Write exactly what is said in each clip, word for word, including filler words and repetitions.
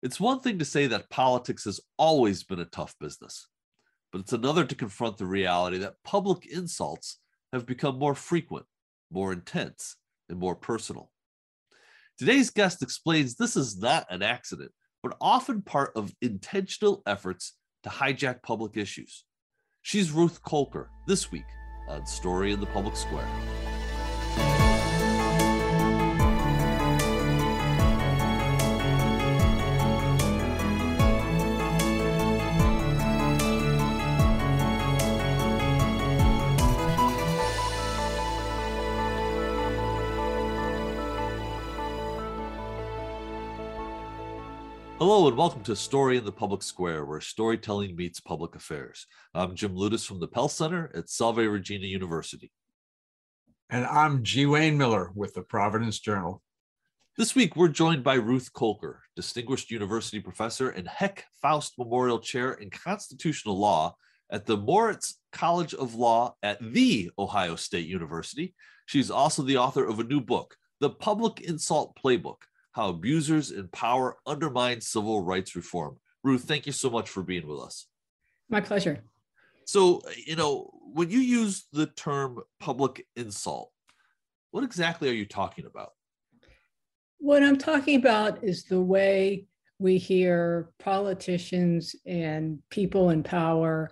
It's one thing to say that politics has always been a tough business, but it's another to confront the reality that public insults have become more frequent, more intense, and more personal. Today's guest explains this is not an accident, but often part of intentional efforts to hijack public issues. She's Ruth Colker this week on Story in the Public Square. Hello and welcome to Story in the Public Square, where storytelling meets public affairs. I'm Jim Ludis from the Pell Center at Salve Regina University. And I'm G. Wayne Miller with the Providence Journal. This week, we're joined by Ruth Colker, Distinguished University Professor and Heck Faust Memorial Chair in Constitutional Law at the Moritz College of Law at the Ohio State University. She's also the author of a new book, The Public Insult Playbook: How Abusers in Power Undermine Civil Rights Reform. Ruth, thank you so much for being with us. My pleasure. So, you know, when you use the term public insult, what exactly are you talking about? What I'm talking about is the way we hear politicians and people in power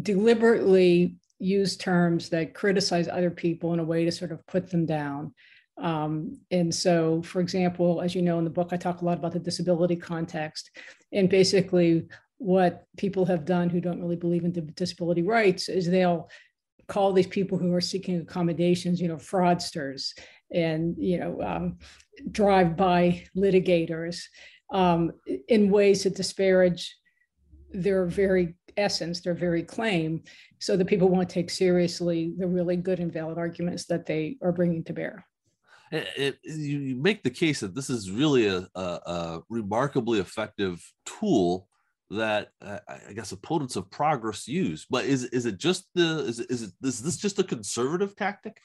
deliberately use terms that criticize other people in a way to sort of put them down. Um, and so, for example, as you know, in the book, I talk a lot about the disability context and basically what people have done who don't really believe in disability rights is they'll call these people who are seeking accommodations, you know, fraudsters and, you know, um, drive-by litigators um, in ways that disparage their very essence, their very claim, so that people won't take seriously the really good and valid arguments that they are bringing to bear. It, it, you make the case that this is really a, a, a remarkably effective tool that uh, I guess opponents of progress use. But is is it just the is is, it, is this just a conservative tactic?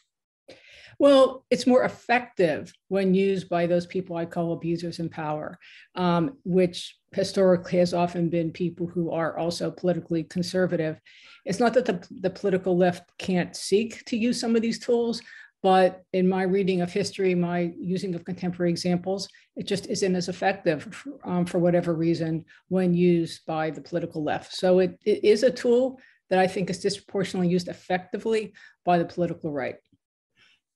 Well, it's more effective when used by those people I call abusers in power, um, which historically has often been people who are also politically conservative. It's not that the, the political left can't seek to use some of these tools, but in my reading of history, my using of contemporary examples, it just isn't as effective um, for whatever reason when used by the political left. So it, it is a tool that I think is disproportionately used effectively by the political right.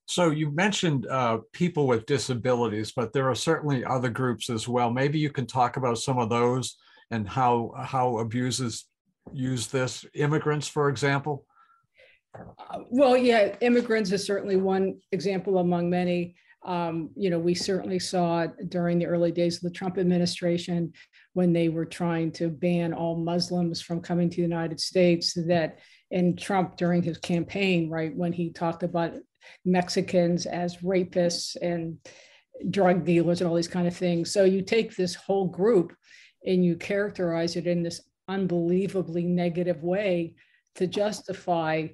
So you mentioned uh, people with disabilities, but there are certainly other groups as well. Maybe you can talk about some of those and how, how abusers use this. Immigrants, for example. Uh, well, yeah, immigrants is certainly one example among many. Um, you know, we certainly saw during the early days of the Trump administration, when they were trying to ban all Muslims from coming to the United States, that and Trump during his campaign, right, when he talked about Mexicans as rapists and drug dealers and all these kind of things. So you take this whole group and you characterize it in this unbelievably negative way to justify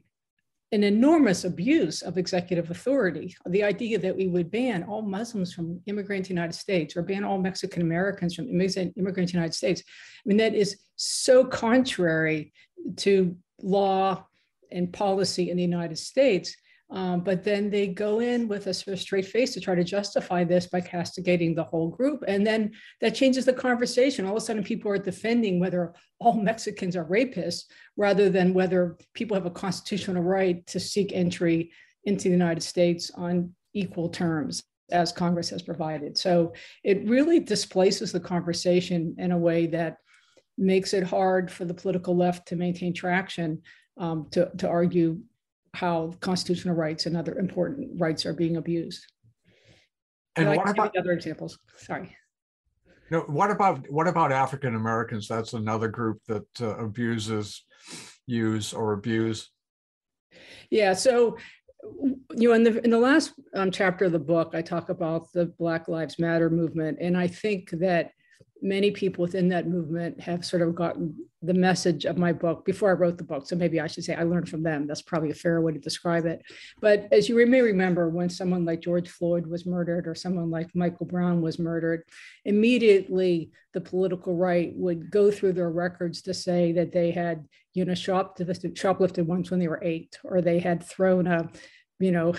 an enormous abuse of executive authority. The idea that we would ban all Muslims from immigrating to the United States or ban all Mexican Americans from immigrating to the United States, I mean, that is so contrary to law and policy in the United States. Um, but then they go in with a sort of straight face to try to justify this by castigating the whole group. And then that changes the conversation. All of a sudden, people are defending whether all Mexicans are rapists rather than whether people have a constitutional right to seek entry into the United States on equal terms as Congress has provided. So it really displaces the conversation in a way that makes it hard for the political left to maintain traction, um, to, to argue how constitutional rights and other important rights are being abused. And what about other examples? Sorry. No. What about what about African Americans? That's another group that uh, abusers use or abuse. Yeah. So, you know, in the in the last um, chapter of the book, I talk about the Black Lives Matter movement, and I think that many people within that movement have sort of gotten the message of my book before I wrote the book. So maybe I should say I learned from them. That's probably a fair way to describe it. But as you may remember, when someone like George Floyd was murdered or someone like Michael Brown was murdered, immediately the political right would go through their records to say that they had, you know, shoplifted, shoplifted once when they were eight, or they had thrown a, you know,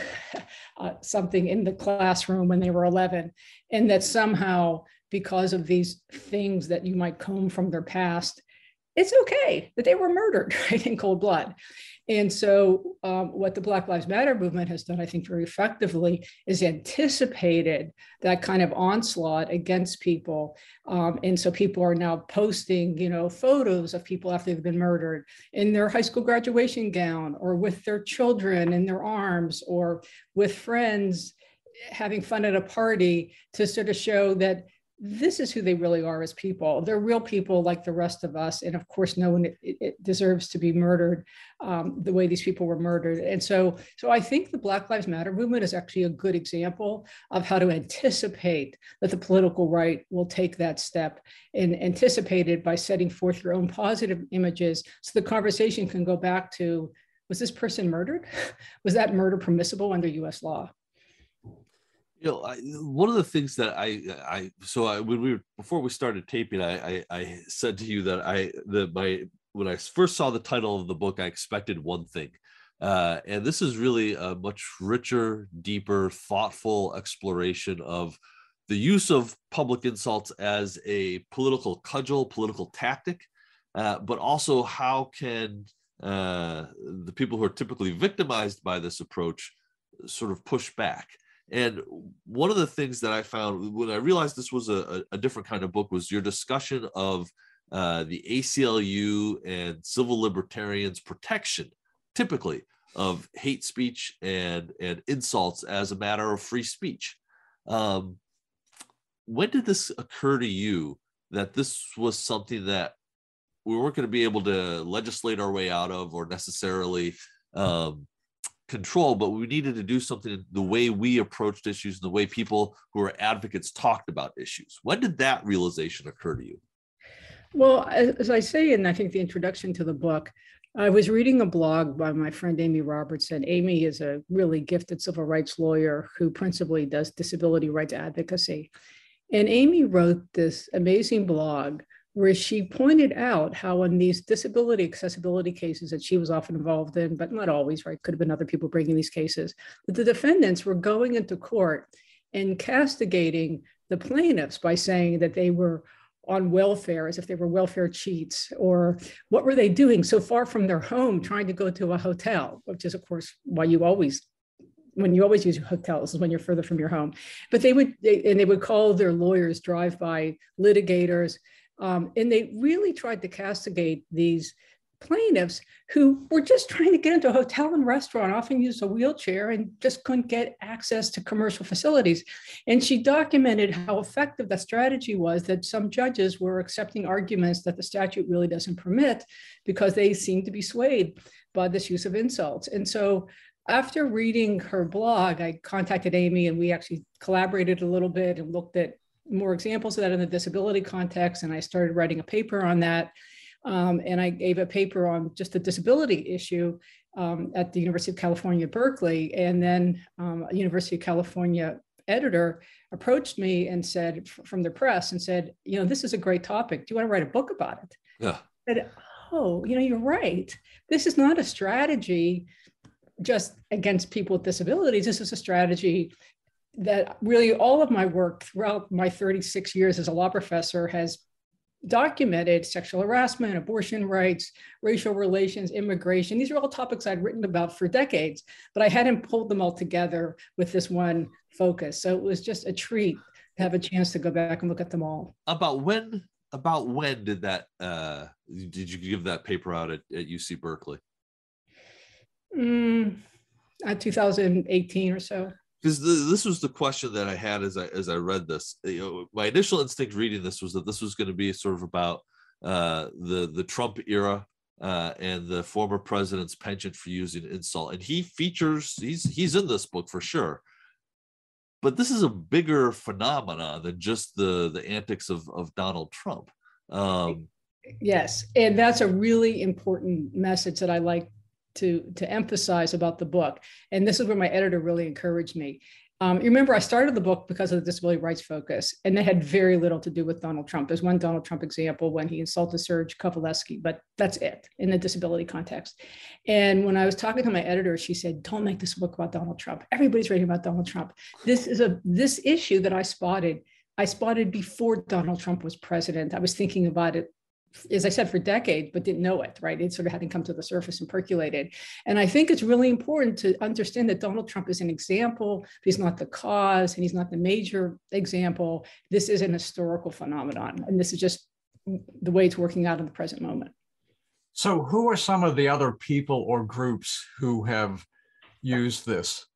uh, something in the classroom when they were eleven, and that somehow, because of these things that you might comb from their past, it's okay that they were murdered, right, in cold blood. And so um, what the Black Lives Matter movement has done, I think very effectively, is anticipated that kind of onslaught against people. Um, and so people are now posting, you know, photos of people after they've been murdered in their high school graduation gown, or with their children in their arms, or with friends having fun at a party, to sort of show that this is who they really are as people. They're real people like the rest of us. And of course, no one it, it deserves to be murdered um, the way these people were murdered. And so, so I think the Black Lives Matter movement is actually a good example of how to anticipate that the political right will take that step, and anticipate it by setting forth your own positive images, so the conversation can go back to, was this person murdered? Was that murder permissible under U S law? You know, I, one of the things that I, I so I when we were, before we started taping, I, I I said to you that I that my when I first saw the title of the book, I expected one thing, uh, and this is really a much richer, deeper, thoughtful exploration of the use of public insults as a political cudgel, political tactic, uh, but also how can uh, the people who are typically victimized by this approach sort of push back. And one of the things that I found when I realized this was a, a different kind of book was your discussion of uh, the A C L U and civil libertarians' protection, typically, of hate speech and, and insults as a matter of free speech. Um, when did this occur to you that this was something that we weren't going to be able to legislate our way out of, or necessarily um, control, but we needed to do something the way we approached issues and the way people who are advocates talked about issues? When did that realization occur to you? Well, as I say, and I think the introduction to the book, I was reading a blog by my friend Amy Robertson. Amy is a really gifted civil rights lawyer who principally does disability rights advocacy. And Amy wrote this amazing blog where she pointed out how in these disability accessibility cases that she was often involved in, but not always, right, could have been other people bringing these cases, that the defendants were going into court and castigating the plaintiffs by saying that they were on welfare, as if they were welfare cheats, or what were they doing so far from their home trying to go to a hotel, which is, of course, why you always when you always use hotels is when you're further from your home. But they would, they, and they would call their lawyers drive-by litigators. Um, and they really tried to castigate these plaintiffs who were just trying to get into a hotel and restaurant, often used a wheelchair, and just couldn't get access to commercial facilities. And she documented how effective that strategy was, that some judges were accepting arguments that the statute really doesn't permit because they seemed to be swayed by this use of insults. And so after reading her blog, I contacted Amy, and we actually collaborated a little bit and looked at more examples of that in the disability context. And I started writing a paper on that. Um, and I gave a paper on just the disability issue um, at the University of California, Berkeley. And then um, a University of California editor approached me and said, from the press, and said, you know, this is a great topic. Do you want to write a book about it? Yeah. I said, oh, you know, you're right. This is not a strategy just against people with disabilities. This is a strategy that really all of my work throughout my thirty-six years as a law professor has documented: sexual harassment, abortion rights, racial relations, immigration. These are all topics I'd written about for decades, but I hadn't pulled them all together with this one focus. So it was just a treat to have a chance to go back and look at them all. About when, about when did that, uh, did you give that paper out at, at U C Berkeley? Mm, at two thousand eighteen or so. Because this was the question that I had as I as I read this. You know, my initial instinct reading this was that this was going to be sort of about uh, the the Trump era uh, and the former president's penchant for using insult. And he features he's he's in this book for sure. But this is a bigger phenomena than just the, the antics of, of Donald Trump. Um, yes, and that's a really important message that I like to, to emphasize about the book. And this is where my editor really encouraged me. Um, you remember, I started the book because of the disability rights focus, and that had very little to do with Donald Trump. There's one Donald Trump example when he insulted Serge Kowalewski, but that's it in the disability context. And when I was talking to my editor, she said, don't make this book about Donald Trump. Everybody's writing about Donald Trump. This is a this issue that I spotted, I spotted before Donald Trump was president. I was thinking about it, as I said, for decades, but didn't know it, right? It sort of hadn't come to the surface and percolated. And I think it's really important to understand that Donald Trump is an example, but he's not the cause, and he's not the major example. This is an historical phenomenon, and this is just the way it's working out in the present moment. So who are some of the other people or groups who have used this?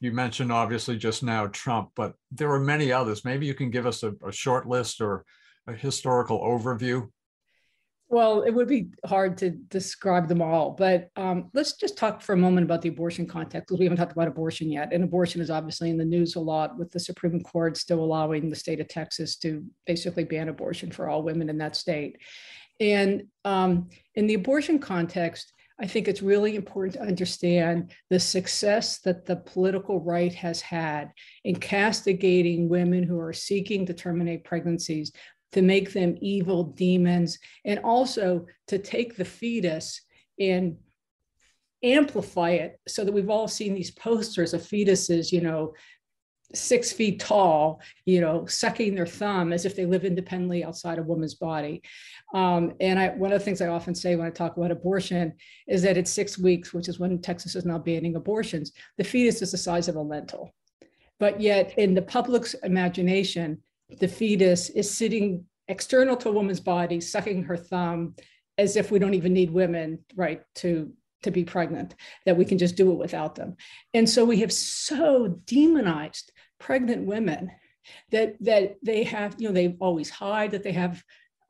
You mentioned, obviously, just now Trump, but there are many others. Maybe you can give us a, a short list or a historical overview. Well, it would be hard to describe them all, but um, let's just talk for a moment about the abortion context, because we haven't talked about abortion yet. And abortion is obviously in the news a lot, with the Supreme Court still allowing the state of Texas to basically ban abortion for all women in that state. And um, in the abortion context, I think it's really important to understand the success that the political right has had in castigating women who are seeking to terminate pregnancies, to make them evil demons, and also to take the fetus and amplify it, so that we've all seen these posters of fetuses, you know, six feet tall, you know, sucking their thumb as if they live independently outside a woman's body. Um, and I, one of the things I often say when I talk about abortion is that it's six weeks, which is when Texas is now banning abortions. The fetus is the size of a lentil, but yet in the public's imagination, the fetus is sitting external to a woman's body, sucking her thumb, as if we don't even need women, right, to, to be pregnant, that we can just do it without them. And so we have so demonized pregnant women that, that they have, you know, they always hide that they have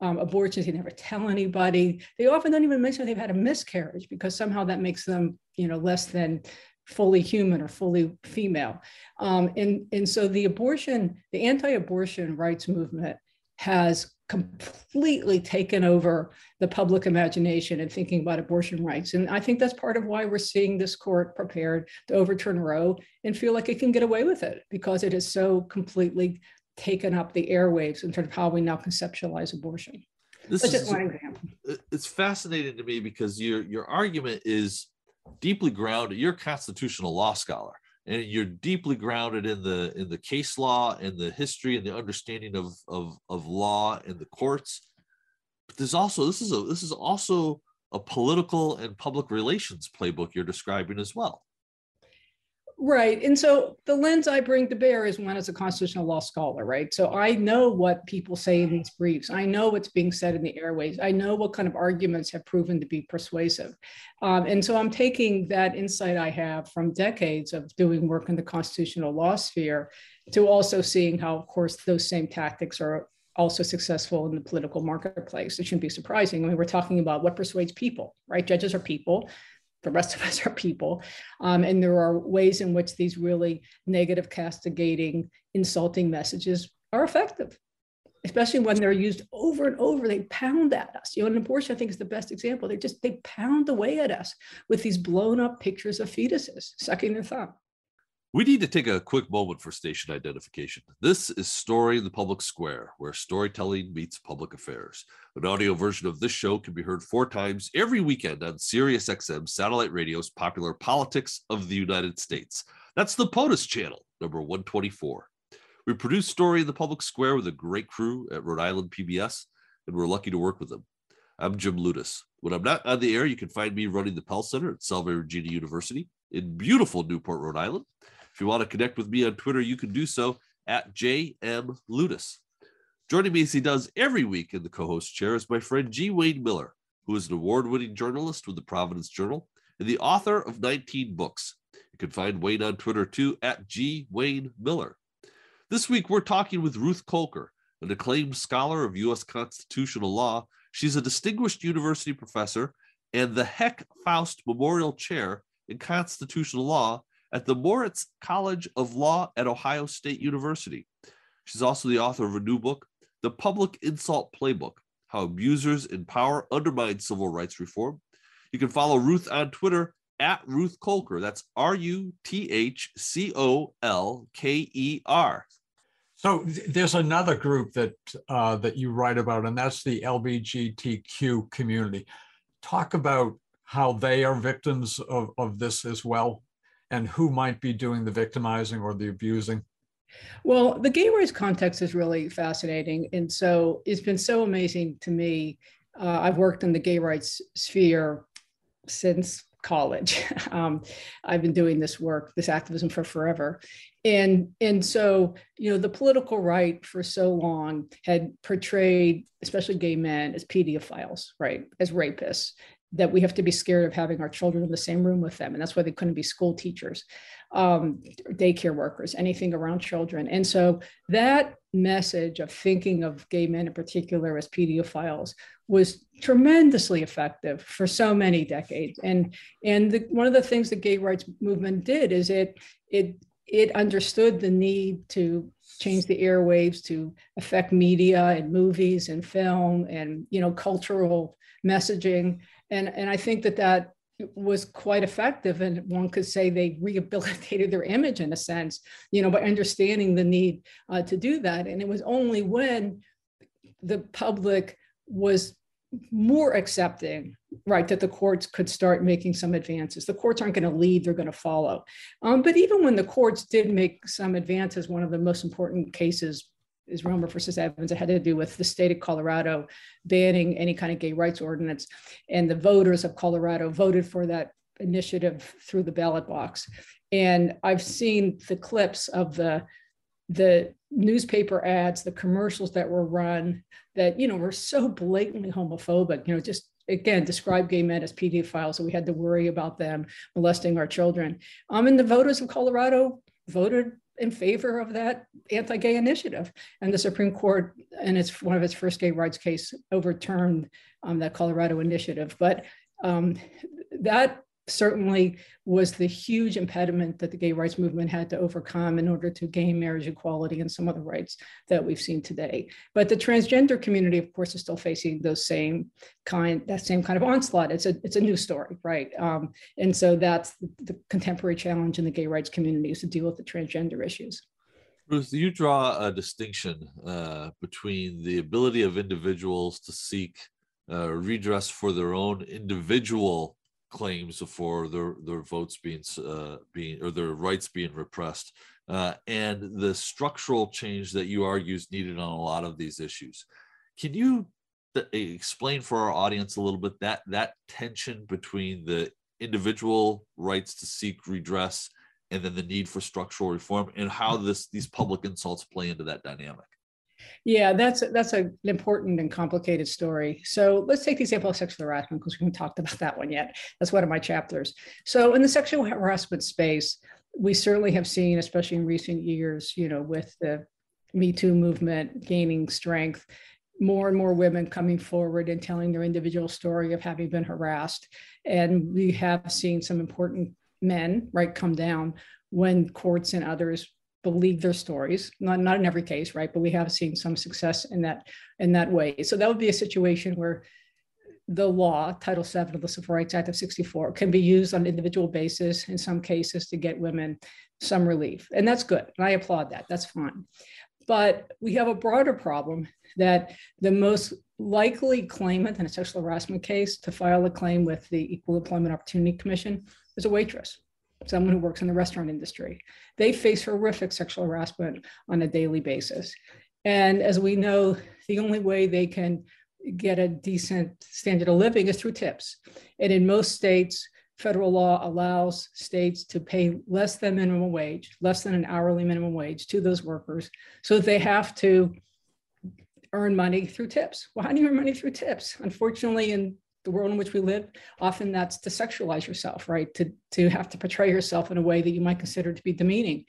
um, abortions. They never tell anybody. They often don't even mention they've had a miscarriage, because somehow that makes them, you know, less than fully human or fully female. Um, and, and so the abortion, the anti-abortion rights movement has completely taken over the public imagination and thinking about abortion rights. And I think that's part of why we're seeing this court prepared to overturn Roe and feel like it can get away with it, because it has so completely taken up the airwaves in terms of how we now conceptualize abortion. This That's is, just one example. It's fascinating to me, because your, your argument is deeply grounded. You're a constitutional law scholar, and you're deeply grounded in the in the case law and the history and the understanding of of, of law and the courts. But there's also this is a this is also a political and public relations playbook you're describing as well. Right. And so the lens I bring to bear is one as a constitutional law scholar, right? So I know what people say in these briefs. I know what's being said in the airwaves. I know what kind of arguments have proven to be persuasive. Um, and so I'm taking that insight I have from decades of doing work in the constitutional law sphere to also seeing how, of course, those same tactics are also successful in the political marketplace. It shouldn't be surprising. I mean, we're talking about what persuades people, right? Judges are people. The rest of us are people. Um, and there are ways in which these really negative, castigating, insulting messages are effective, especially when they're used over and over. They pound at us. You know, and abortion, I think, is the best example. They just, they pound away at us with these blown up pictures of fetuses sucking their thumb. We need to take a quick moment for station identification. This is Story in the Public Square, where storytelling meets public affairs. An audio version of this show can be heard four times every weekend on Sirius X M Satellite Radio's Popular Politics of the United States. That's the POTUS channel, number one twenty-four. We produce Story in the Public Square with a great crew at Rhode Island P B S, and we're lucky to work with them. I'm Jim Ludis. When I'm not on the air, you can find me running the Pell Center at Salve Regina University in beautiful Newport, Rhode Island. If you want to connect with me on Twitter, you can do so at J M Ludis. Joining me as he does every week in the co-host chair is my friend G. Wayne Miller, who is an award-winning journalist with the Providence Journal and the author of nineteen books. You can find Wayne on Twitter too at G. Wayne Miller. This week, we're talking with Ruth Colker, an acclaimed scholar of U S constitutional law. She's a distinguished university professor and the Heck Faust Memorial Chair in Constitutional Law at the Moritz College of Law at Ohio State University. She's also the author of a new book, The Public Insult Playbook, How Abusers in Power Undermine Civil Rights Reform. You can follow Ruth on Twitter at Ruth Colker. That's R U T H C O L K E R. So there's another group that uh, that you write about, and that's the L G B T Q community. Talk about how they are victims of, of this as well, and who might be doing the victimizing or the abusing. Well, the gay rights context is really fascinating. And so it's been so amazing to me. Uh, I've worked in the gay rights sphere since college. um, I've been doing this work, this activism for forever. And, and so, you know, the political right for so long had portrayed, especially gay men, as pedophiles, right, as rapists, that we have to be scared of having our children in the same room with them. And that's why they couldn't be school teachers, um, daycare workers, anything around children. And so that message of thinking of gay men in particular as pedophiles was tremendously effective for so many decades. And, and the, one of the things the gay rights movement did is it, it, it understood the need to change the airwaves to affect media and movies and film and, you know, cultural messaging. And, and I think that that was quite effective. And one could say they rehabilitated their image in a sense, you know, by understanding the need uh, to do that. And it was only when the public was more accepting, right, that the courts could start making some advances. The courts aren't going to lead, they're going to follow. Um, but even when the courts did make some advances, one of the most important cases is Romer versus Evans. It had to do with the state of Colorado banning any kind of gay rights ordinance. And the voters of Colorado voted for that initiative through the ballot box. And I've seen the clips of the the newspaper ads, the commercials that were run that, you know, were so blatantly homophobic, you know, just, again, describe gay men as pedophiles. So we had to worry about them molesting our children. Um, and the voters of Colorado voted in favor of that anti-gay initiative. And the Supreme Court, in its, one of its first gay rights case, overturned um, that Colorado initiative. But um, that certainly was the huge impediment that the gay rights movement had to overcome in order to gain marriage equality and some other rights that we've seen today. But the transgender community, of course, is still facing those same kind, that same kind of onslaught. It's a, it's a new story, right? Um, and so that's the, the contemporary challenge in the gay rights community, is to deal with the transgender issues. Ruth, you draw a distinction uh, between the ability of individuals to seek uh, redress for their own individual claims for their their votes being uh, being or their rights being repressed, uh, and the structural change that you argue is needed on a lot of these issues. Can you th- explain for our audience a little bit that that tension between the individual rights to seek redress and then the need for structural reform, and how this these public insults play into that dynamic? Yeah, that's that's an important and complicated story. So let's take the example of sexual harassment, because we haven't talked about that one yet. That's one of my chapters. So in the sexual harassment space, we certainly have seen, especially in recent years, you know, with the Me Too movement gaining strength, more and more women coming forward and telling their individual story of having been harassed. And we have seen some important men, right, come down when courts and others believe their stories, not, not in every case, right? But we have seen some success in that, in that way. So that would be a situation where the law, Title seven of the Civil Rights Act of sixty-four, can be used on an individual basis in some cases to get women some relief. And that's good. And I applaud that. That's fine. But we have a broader problem that the most likely claimant in a sexual harassment case to file a claim with the Equal Employment Opportunity Commission is a waitress, someone who works in the restaurant industry. They face horrific sexual harassment on a daily basis. And as we know, the only way they can get a decent standard of living is through tips. And in most states, federal law allows states to pay less than minimum wage, less than an hourly minimum wage to those workers. So they have to earn money through tips. Well, how do you earn money through tips? Unfortunately, in the world in which we live, often that's to sexualize yourself, right? To, to have to portray yourself in a way that you might consider to be demeaning.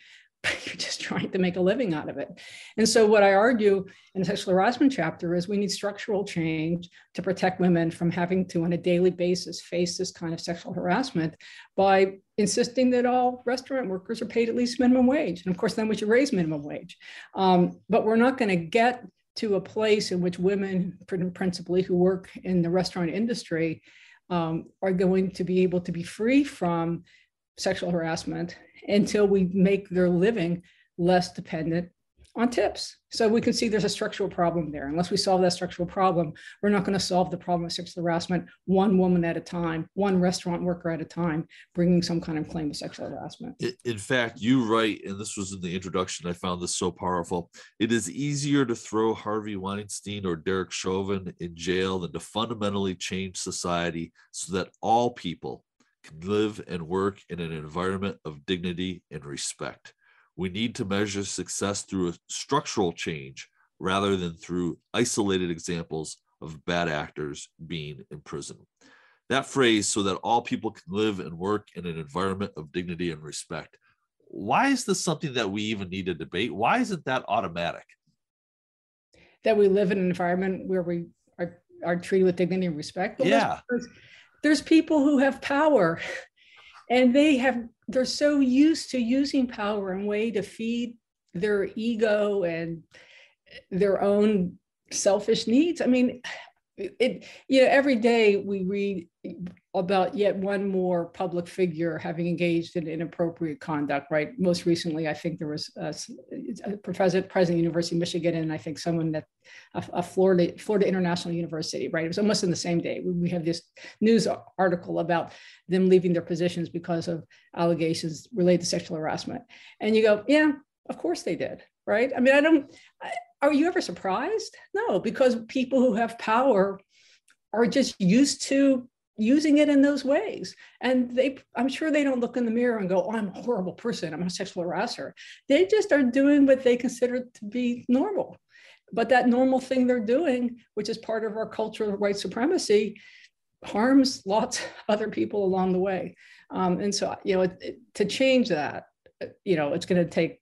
You're just trying to make a living out of it. And so what I argue in the sexual harassment chapter is we need structural change to protect women from having to, on a daily basis, face this kind of sexual harassment by insisting that all restaurant workers are paid at least minimum wage. And of course, then we should raise minimum wage. Um, but we're not going to get to a place in which women, principally who work in the restaurant industry, um, are going to be able to be free from sexual harassment until we make their living less dependent on tips. So we can see there's a structural problem there. Unless we solve that structural problem, we're not going to solve the problem of sexual harassment one woman at a time, one restaurant worker at a time, bringing some kind of claim of sexual harassment. In fact, you write, and this was in the introduction, I found this so powerful, it is easier to throw Harvey Weinstein or Derek Chauvin in jail than to fundamentally change society so that all people can live and work in an environment of dignity and respect. We need to measure success through a structural change rather than through isolated examples of bad actors being in prison. That phrase, so that all people can live and work in an environment of dignity and respect. Why is this something that we even need to debate? Why isn't that automatic? That we live in an environment where we are, are treated with dignity and respect? Well, yeah. There's people who have power, and they have, they're so used to using power in a way to feed their ego and their own selfish needs. I mean, it, you know, every day we read about yet one more public figure having engaged in inappropriate conduct, right? Most recently, I think there was a, a professor, president of the University of Michigan, and I think someone that a, a Florida, Florida International University, right? It was almost on the same day. We have this news article about them leaving their positions because of allegations related to sexual harassment. And you go, yeah, of course they did, right? I mean, I don't, I, are you ever surprised? No, because people who have power are just used to using it in those ways. And they, I'm sure they don't look in the mirror and go, oh, I'm a horrible person, I'm a sexual harasser. They just are doing what they consider to be normal. But that normal thing they're doing, which is part of our culture of white supremacy, harms lots of other people along the way. Um, and so, you know, it, it, to change that, you know, it's gonna take,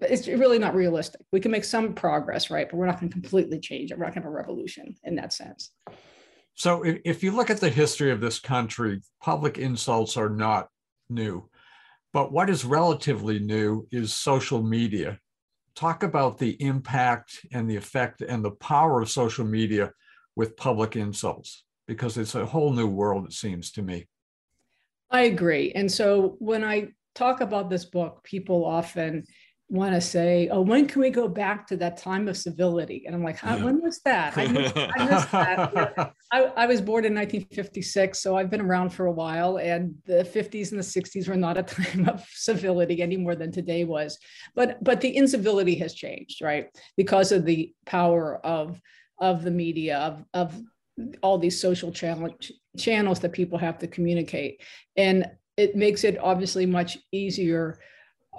it's really not realistic. We can make some progress, right? But we're not going to completely change it. We're not going to have a revolution in that sense. So if, if you look at the history of this country, public insults are not new. But what is relatively new is social media. Talk about the impact and the effect and the power of social media with public insults, because it's a whole new world, it seems to me. I agree. And so when I talk about this book, people often want to say, oh, when can we go back to that time of civility? And I'm like, huh, yeah. When was that? I missed, I missed that. Yeah. I, I was born in nineteen fifty-six, so I've been around for a while, and the fifties and the sixties were not a time of civility any more than today was. But but the incivility has changed, right? Because of the power of, of the media, of, of all these social channel, channels that people have to communicate. And it makes it obviously much easier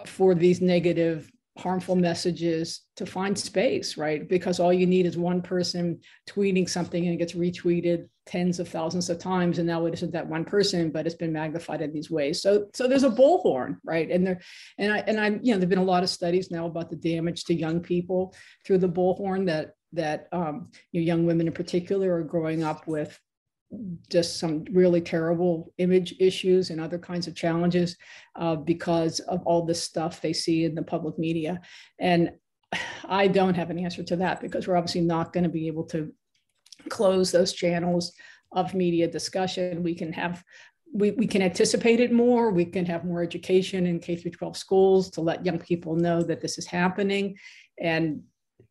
for these negative, harmful messages to find space, right? Because all you need is one person tweeting something and it gets retweeted tens of thousands of times. And now it isn't that one person, but it's been magnified in these ways. So, so there's a bullhorn, right? And there, and I, and I, you know, there've been a lot of studies now about the damage to young people through the bullhorn that, that um, you know, young women in particular are growing up with just some really terrible image issues and other kinds of challenges uh, because of all this stuff they see in the public media. And I don't have an answer to that, because we're obviously not going to be able to close those channels of media discussion. We can have, we, we can anticipate it more. We can have more education in K through twelve schools to let young people know that this is happening. And,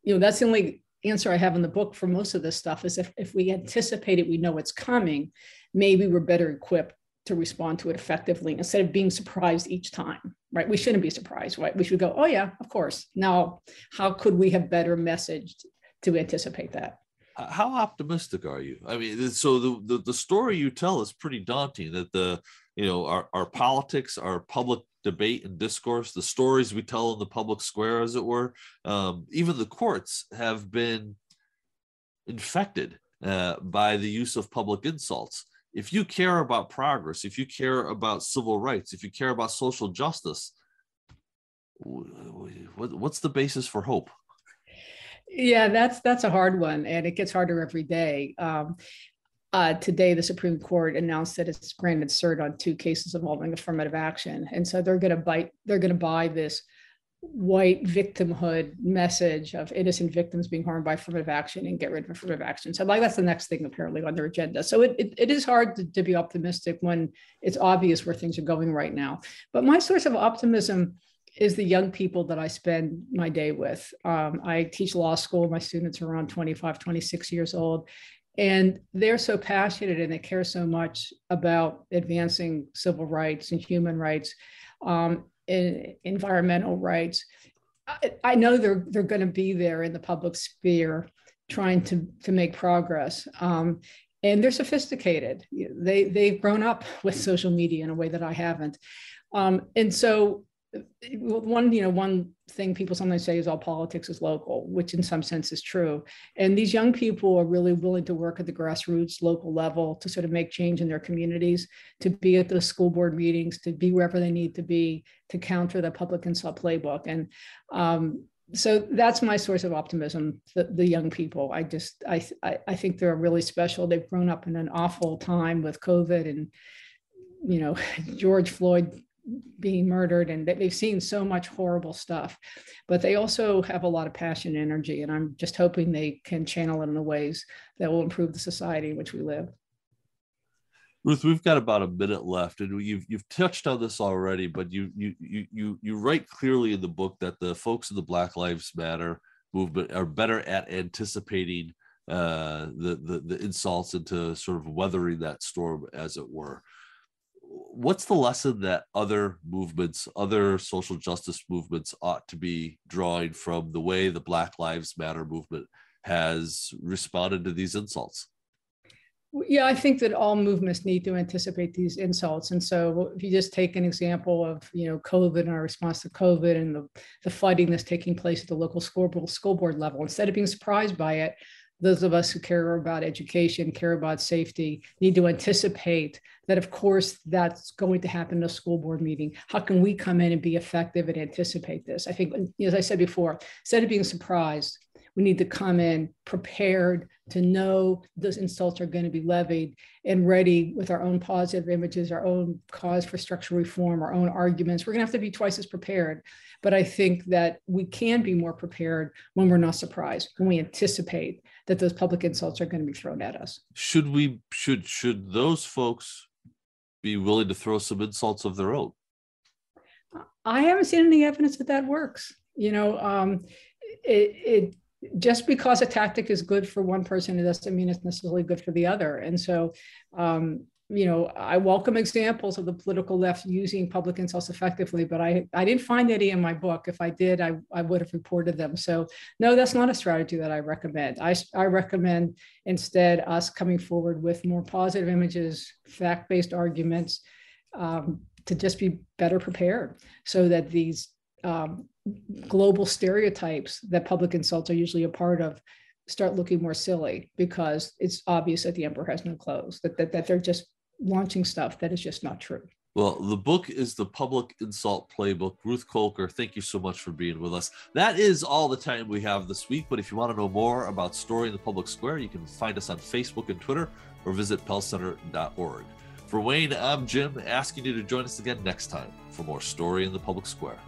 you know, that's the only answer I have in the book for most of this stuff is if, if we anticipate it, we know it's coming, maybe we're better equipped to respond to it effectively instead of being surprised each time, right? We shouldn't be surprised, right? We should go, oh yeah, of course. Now, how could we have better messaged to anticipate that? How optimistic are you? I mean, so the, the, the story you tell is pretty daunting, that the, you know, our, our politics, our public debate and discourse, the stories we tell in the public square, as it were, um, even the courts have been infected uh, by the use of public insults. If you care about progress, if you care about civil rights, if you care about social justice, what's the basis for hope? Yeah, that's that's a hard one, and it gets harder every day. Um, uh, today, the Supreme Court announced that it's granted cert on two cases involving affirmative action, and so they're going to bite. They're going to buy this white victimhood message of innocent victims being harmed by affirmative action and get rid of affirmative action. So like that's the next thing apparently on their agenda. So it it, it is hard to, to be optimistic when it's obvious where things are going right now. But my source of optimism is the young people that I spend my day with. Um, I teach law school. My students are around twenty-five, twenty-six years old, and they're so passionate and they care so much about advancing civil rights and human rights, um, and environmental rights. I, I know they're they're going to be there in the public sphere trying to, to make progress. Um, and they're sophisticated. They, they've grown up with social media in a way that I haven't. Um, and so One, you know, one thing people sometimes say is all politics is local, which in some sense is true. And these young people are really willing to work at the grassroots local level to sort of make change in their communities, to be at the school board meetings, to be wherever they need to be to counter the public insult playbook. And um, so that's my source of optimism, the, the young people. I just, I, I, I think they're really special. They've grown up in an awful time with COVID and, you know, George Floyd being murdered, and they've seen so much horrible stuff, but they also have a lot of passion and energy, and I'm just hoping they can channel it in the ways that will improve the society in which we live. Ruth, we've got about a minute left, and you've you've touched on this already, but you you you you you write clearly in the book that the folks of the Black Lives Matter movement are better at anticipating uh, the, the the insults and to sort of weathering that storm, as it were. What's the lesson that other movements, other social justice movements ought to be drawing from the way the Black Lives Matter movement has responded to these insults? Yeah, I think that all movements need to anticipate these insults. And so if you just take an example of, you know, COVID and our response to COVID and the, the fighting that's taking place at the local school board, school board level, instead of being surprised by it, those of us who care about education, care about safety, need to anticipate that, of course, that's going to happen in a school board meeting. How can we come in and be effective and anticipate this? I think, as I said before, instead of being surprised, we need to come in prepared to know those insults are going to be levied and ready with our own positive images, our own cause for structural reform, our own arguments. We're going to have to be twice as prepared. But I think that we can be more prepared when we're not surprised, when we anticipate that those public insults are going to be thrown at us. Should we, should, should those folks be willing to throw some insults of their own? I haven't seen any evidence that that works. You know, um, it, it just because a tactic is good for one person, it doesn't mean it's necessarily good for the other. And so, um, you know, I welcome examples of the political left using public insults effectively, but I, I didn't find any in my book. If I did, I, I would have reported them. So no, that's not a strategy that I recommend. I, I recommend instead us coming forward with more positive images, fact-based arguments, um, to just be better prepared so that these um, global stereotypes that public insults are usually a part of start looking more silly, because it's obvious that the emperor has no clothes, that, that, that they're just launching stuff that is just not true. Well, the book is The Public Insult Playbook. Ruth Colker, thank you so much for being with us. That is all the time we have this week, but if you want to know more about Story in the Public Square, you can find us on Facebook and Twitter, or visit pell center dot org. For Wayne, I'm Jim, asking you to join us again next time for more Story in the Public Square.